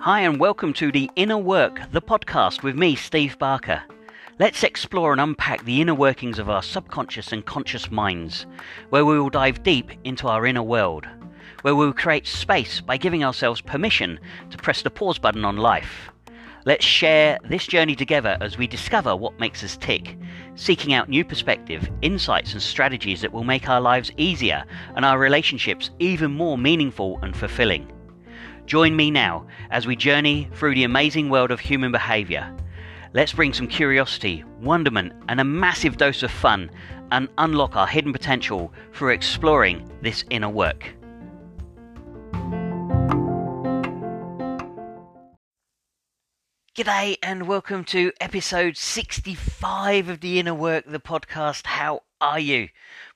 Hi and welcome to The Inner Work, the podcast with me, Steve Barker. Let's explore and unpack the inner workings of our subconscious and conscious minds, where we will dive deep into our inner world, where we will create space by giving ourselves permission to press the pause button on life. Let's share this journey together as we discover what makes us tick, seeking out new perspective, insights and strategies that will make our lives easier and our relationships even more meaningful and fulfilling. Join me now as we journey through the amazing world of human behavior. Let's bring some curiosity, wonderment and a massive dose of fun and unlock our hidden potential through exploring this inner work. G'day and welcome to episode 65 of The Inner Work, the podcast. How are you?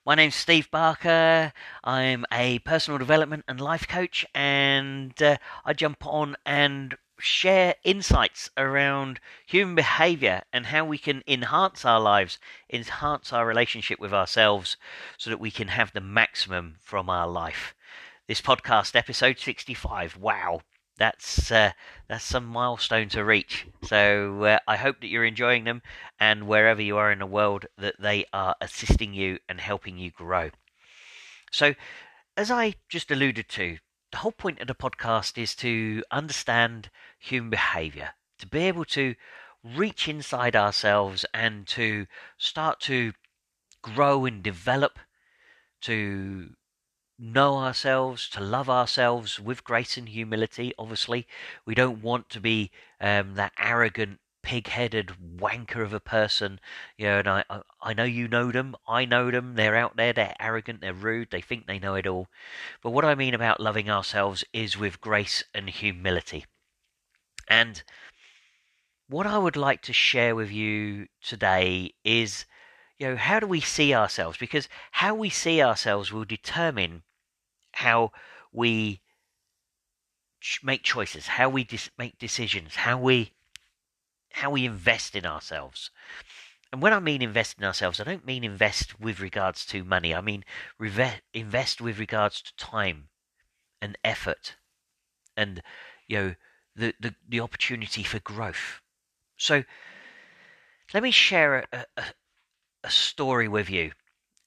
My name's Steve Barker. I'm a personal development and life coach, and I jump on and share insights around human behavior and how we can enhance our lives, enhance our relationship with ourselves so that we can have the maximum from our life. This podcast, episode 65, wow. That's some milestone to reach. So I hope that you're enjoying them, and wherever you are in the world, that they are assisting you and helping you grow. So, as I just alluded to, the whole point of the podcast is to understand human behavior, to be able to reach inside ourselves and to start to grow and develop, to know ourselves, to love ourselves with grace and humility. Obviously, we don't want to be that arrogant, pig-headed wanker of a person, you know. And I know you know them. I know them. They're out there. They're arrogant. They're rude. They think they know it all. But what I mean about loving ourselves is with grace and humility. And what I would like to share with you today is, you know, how do we see ourselves? Because how we see ourselves will determine how we make choices, how we make decisions, how we invest in ourselves. And when I mean invest in ourselves, I don't mean invest with regards to money. I mean invest with regards to time and effort and, you know, the opportunity for growth. So let me share a story with you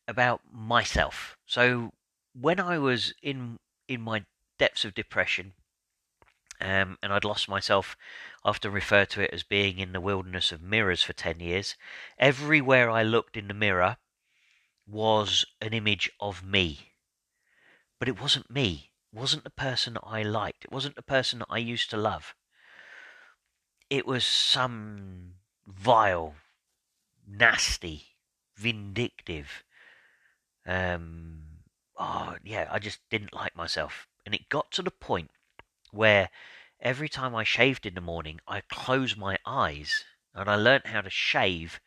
about myself. So when I was in my depths of depression, and I'd lost myself, often referred to it as being in the wilderness of mirrors for 10 years, everywhere I looked in the mirror was an image of me. But it wasn't me. It wasn't the person I liked. It wasn't the person I used to love. It was some vile, nasty, vindictive, I just didn't like myself. And it got to the point where every time I shaved in the morning, I closed my eyes, and I learned how to shave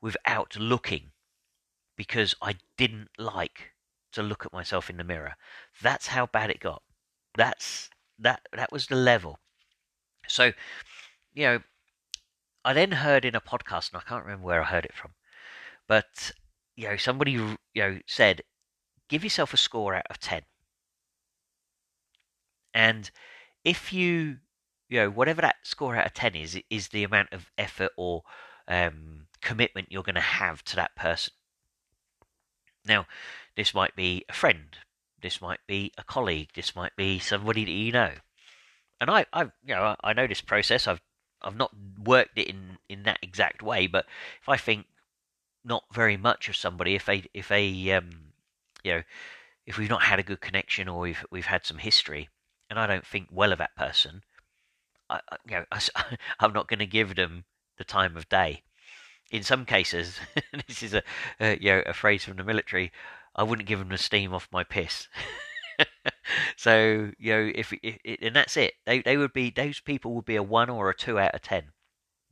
without looking, because I didn't like to look at myself in the mirror. That's how bad it got. That was the level. So, you know, I then heard in a podcast, and I can't remember where I heard it from, but, you know, somebody, you know, said, give yourself a score out of 10. And if you, you know, whatever that score out of 10 is the amount of effort or commitment you're going to have to that person. Now, this might be a friend. This might be a colleague. This might be somebody that you know. And I know this process. I've not worked it in that exact way, but if I think not very much of somebody, if we've not had a good connection, or we've had some history, and I don't think well of that person, I'm not going to give them the time of day. In some cases, this is a phrase from the military, I wouldn't give them the steam off my piss. So, you know, if and that's it. They would be, those people would be a 1 or a 2 out of 10.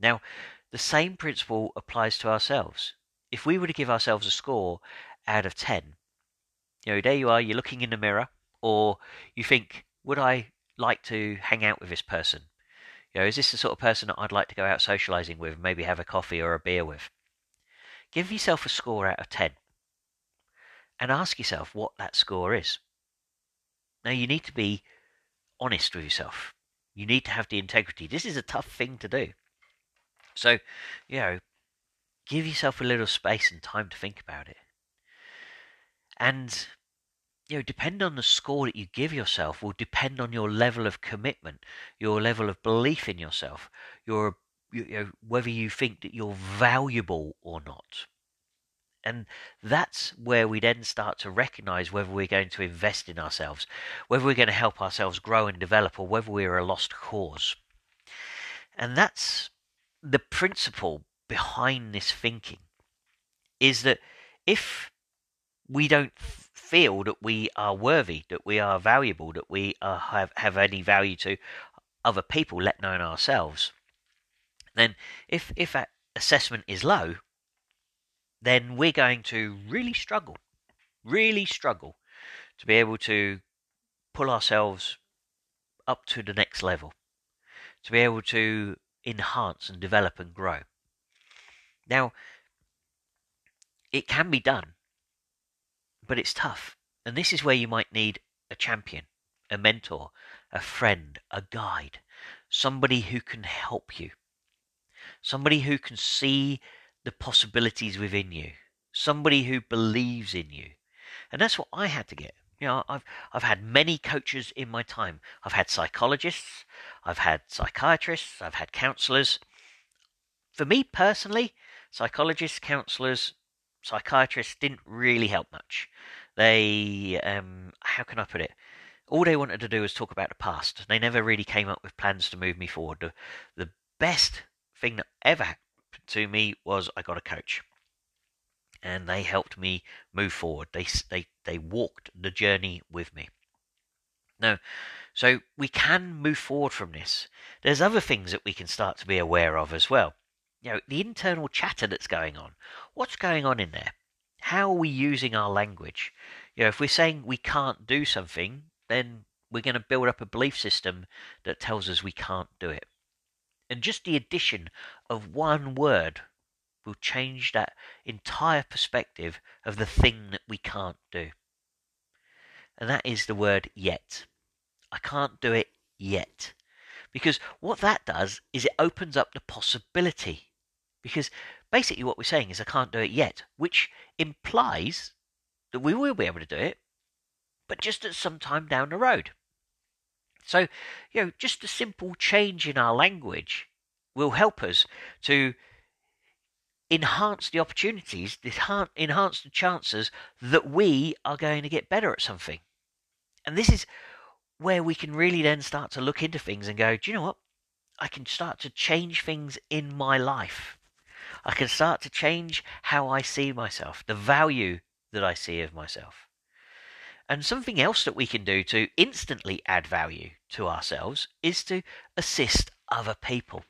Now, the same principle applies to ourselves. If we were to give ourselves a score out of 10, you know, there you are, you're looking in the mirror, or you think, would I like to hang out with this person? You know, is this the sort of person that I'd like to go out socializing with, maybe have a coffee or a beer with? Give yourself a score out of 10. and ask yourself what that score is. Now, you need to be honest with yourself. You need to have the integrity. This is a tough thing to do. So, you know, give yourself a little space and time to think about it. And, you know, depend on the score that you give yourself will depend on your level of commitment, your level of belief in yourself, you know, whether you think that you're valuable or not. And that's where we then start to recognize whether we're going to invest in ourselves, whether we're going to help ourselves grow and develop, or whether we're a lost cause. And that's the principle behind this thinking, is that if we don't feel that we are worthy, that we are valuable, that we have any value to other people, let alone ourselves, then if that assessment is low, then we're going to really struggle to be able to pull ourselves up to the next level, to be able to enhance and develop and grow. Now, it can be done, but it's tough. And this is where you might need a champion, a mentor, a friend, a guide, somebody who can help you, somebody who can see the possibilities within you, somebody who believes in you. And that's what I had to get. You know, I've had many coaches in my time. I've had psychologists, I've had psychiatrists, I've had counselors. For me personally, psychologists, counselors, psychiatrists didn't really help much. They, how can I put it? All they wanted to do was talk about the past. They never really came up with plans to move me forward. The best thing that ever happened to me was I got a coach, and they helped me move forward. They walked the journey with me. Now, so we can move forward from this. There's other things that we can start to be aware of as well. You know, the internal chatter that's going on. What's going on in there? How are we using our language? You know, if we're saying we can't do something, then we're going to build up a belief system that tells us we can't do it. And just the addition of one word will change that entire perspective of the thing that we can't do. And that is the word yet. I can't do it yet. Because what that does is it opens up the possibility. Because basically what we're saying is I can't do it yet, which implies that we will be able to do it, but just at some time down the road. So, you know, just a simple change in our language will help us to enhance the opportunities, enhance the chances that we are going to get better at something. And this is where we can really then start to look into things and go, do you know what? I can start to change things in my life. I can start to change how I see myself, the value that I see of myself. And something else that we can do to instantly add value to ourselves is to assist other people.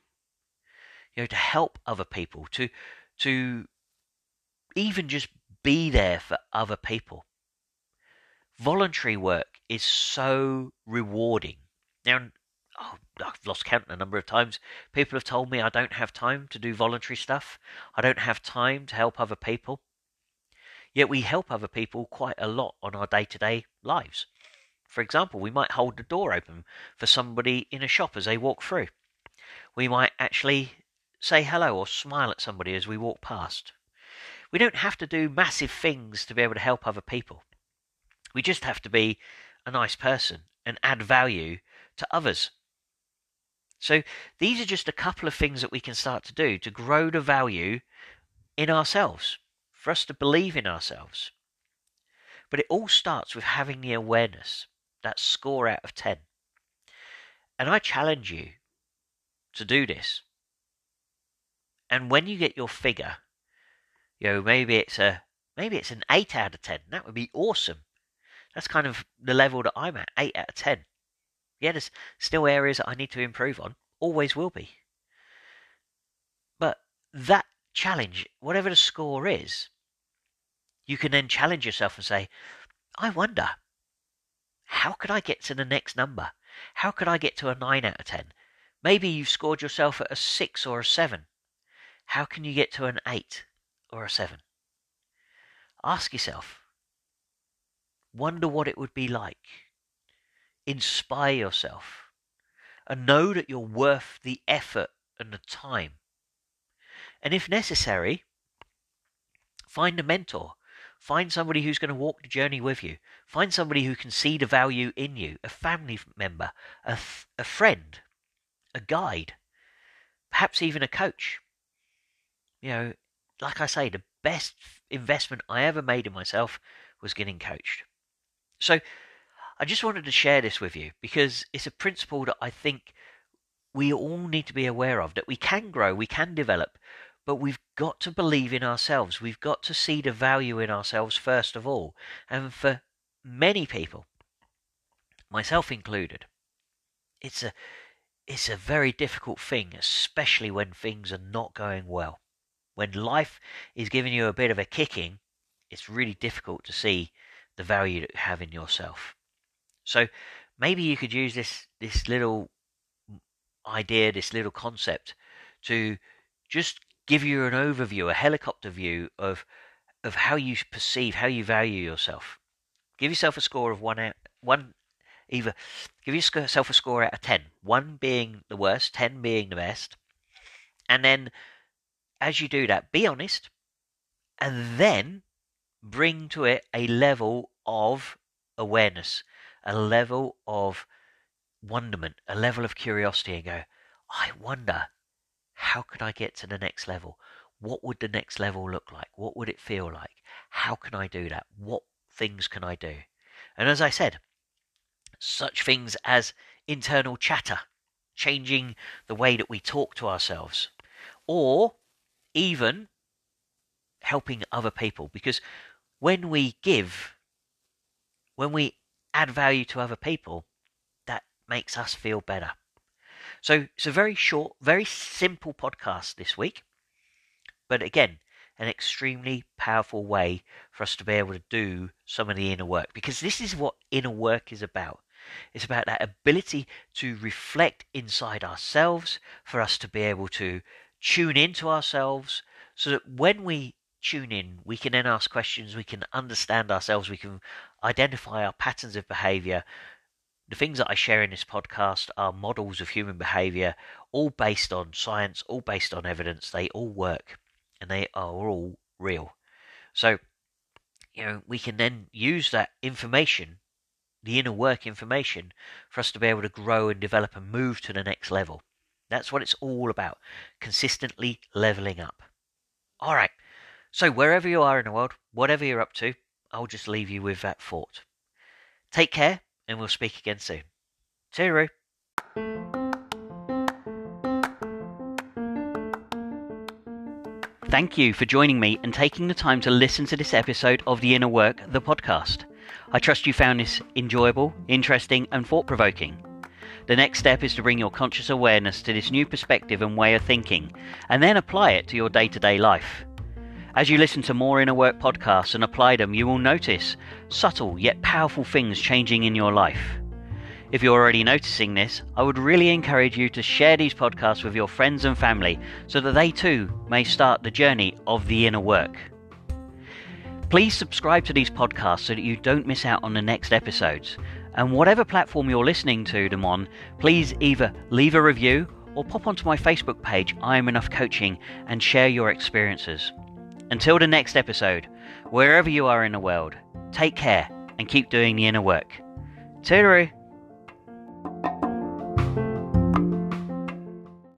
You know, to help other people, to even just be there for other people. Voluntary work is so rewarding. Now, I've lost count a number of times. People have told me I don't have time to do voluntary stuff. I don't have time to help other people. Yet we help other people quite a lot on our day-to-day lives. For example, we might hold the door open for somebody in a shop as they walk through. We might actually say hello or smile at somebody as we walk past. We don't have to do massive things to be able to help other people. We just have to be a nice person and add value to others. So these are just a couple of things that we can start to do to grow the value in ourselves, for us to believe in ourselves. But it all starts with having the awareness, that score out of 10. And I challenge you to do this. And when you get your figure, you know, maybe it's an 8 out of 10. That would be awesome. That's kind of the level that I'm at, 8 out of 10. Yeah, there's still areas that I need to improve on, always will be. But that challenge, whatever the score is, you can then challenge yourself and say, I wonder, how could I get to the next number? How could I get to a 9 out of 10? Maybe you've scored yourself at a 6 or a 7. How can you get to an 8 or a 7? Ask yourself, Wonder what it would be like. Inspire yourself and know that you're worth the effort and the time. And if necessary, find a mentor. Find somebody who's going to walk the journey with you. Find somebody who can see the value in you, a family member, a friend, a guide, perhaps even a coach. You know, like I say, the best investment I ever made in myself was getting coached. So I just wanted to share this with you because it's a principle that I think we all need to be aware of, that we can grow, we can develop, but we've got to believe in ourselves. We've got to see the value in ourselves first of all. And for many people, myself included, it's a very difficult thing, especially when things are not going well. When life is giving you a bit of a kicking, it's really difficult to see the value that you have in yourself. So maybe you could use this little idea, this little concept, to just give you an overview, a helicopter view of how you perceive, how you value yourself. Give yourself a score of give yourself a score out of 10, 1 being the worst, 10 being the best. And then as you do that, be honest, and then bring to it a level of awareness, a level of wonderment, a level of curiosity, and go, I wonder, how could I get to the next level? What would the next level look like? What would it feel like? How can I do that? What things can I do? And as I said, such things as internal chatter, changing the way that we talk to ourselves, or even helping other people. Because when we give, when we add value to other people, that makes us feel better. So it's a very short, very simple podcast this week. But again, an extremely powerful way for us to be able to do some of the inner work. Because this is what inner work is about. It's about that ability to reflect inside ourselves, for us to be able to tune into ourselves, so that when we tune in, we can then ask questions, we can understand ourselves, we can identify our patterns of behavior. The things that I share in this podcast are models of human behaviour, all based on science, all based on evidence. They all work and they are all real. So, you know, we can then use that information, the inner work information, for us to be able to grow and develop and move to the next level. That's what it's all about, consistently levelling up. All right, so wherever you are in the world, whatever you're up to, I'll just leave you with that thought. Take care. And we'll speak again soon. Cheerio. Thank you for joining me and taking the time to listen to this episode of The Inner Work, the podcast. I trust you found this enjoyable, interesting, and thought-provoking. The next step is to bring your conscious awareness to this new perspective and way of thinking, and then apply it to your day-to-day life. As you listen to more Inner Work podcasts and apply them, you will notice subtle yet powerful things changing in your life. If you're already noticing this, I would really encourage you to share these podcasts with your friends and family so that they too may start the journey of the inner work. Please subscribe to these podcasts so that you don't miss out on the next episodes. And whatever platform you're listening to them on, please either leave a review or pop onto my Facebook page, I Am Enough Coaching, and share your experiences. Until the next episode, wherever you are in the world, take care and keep doing the inner work. Toodaloo.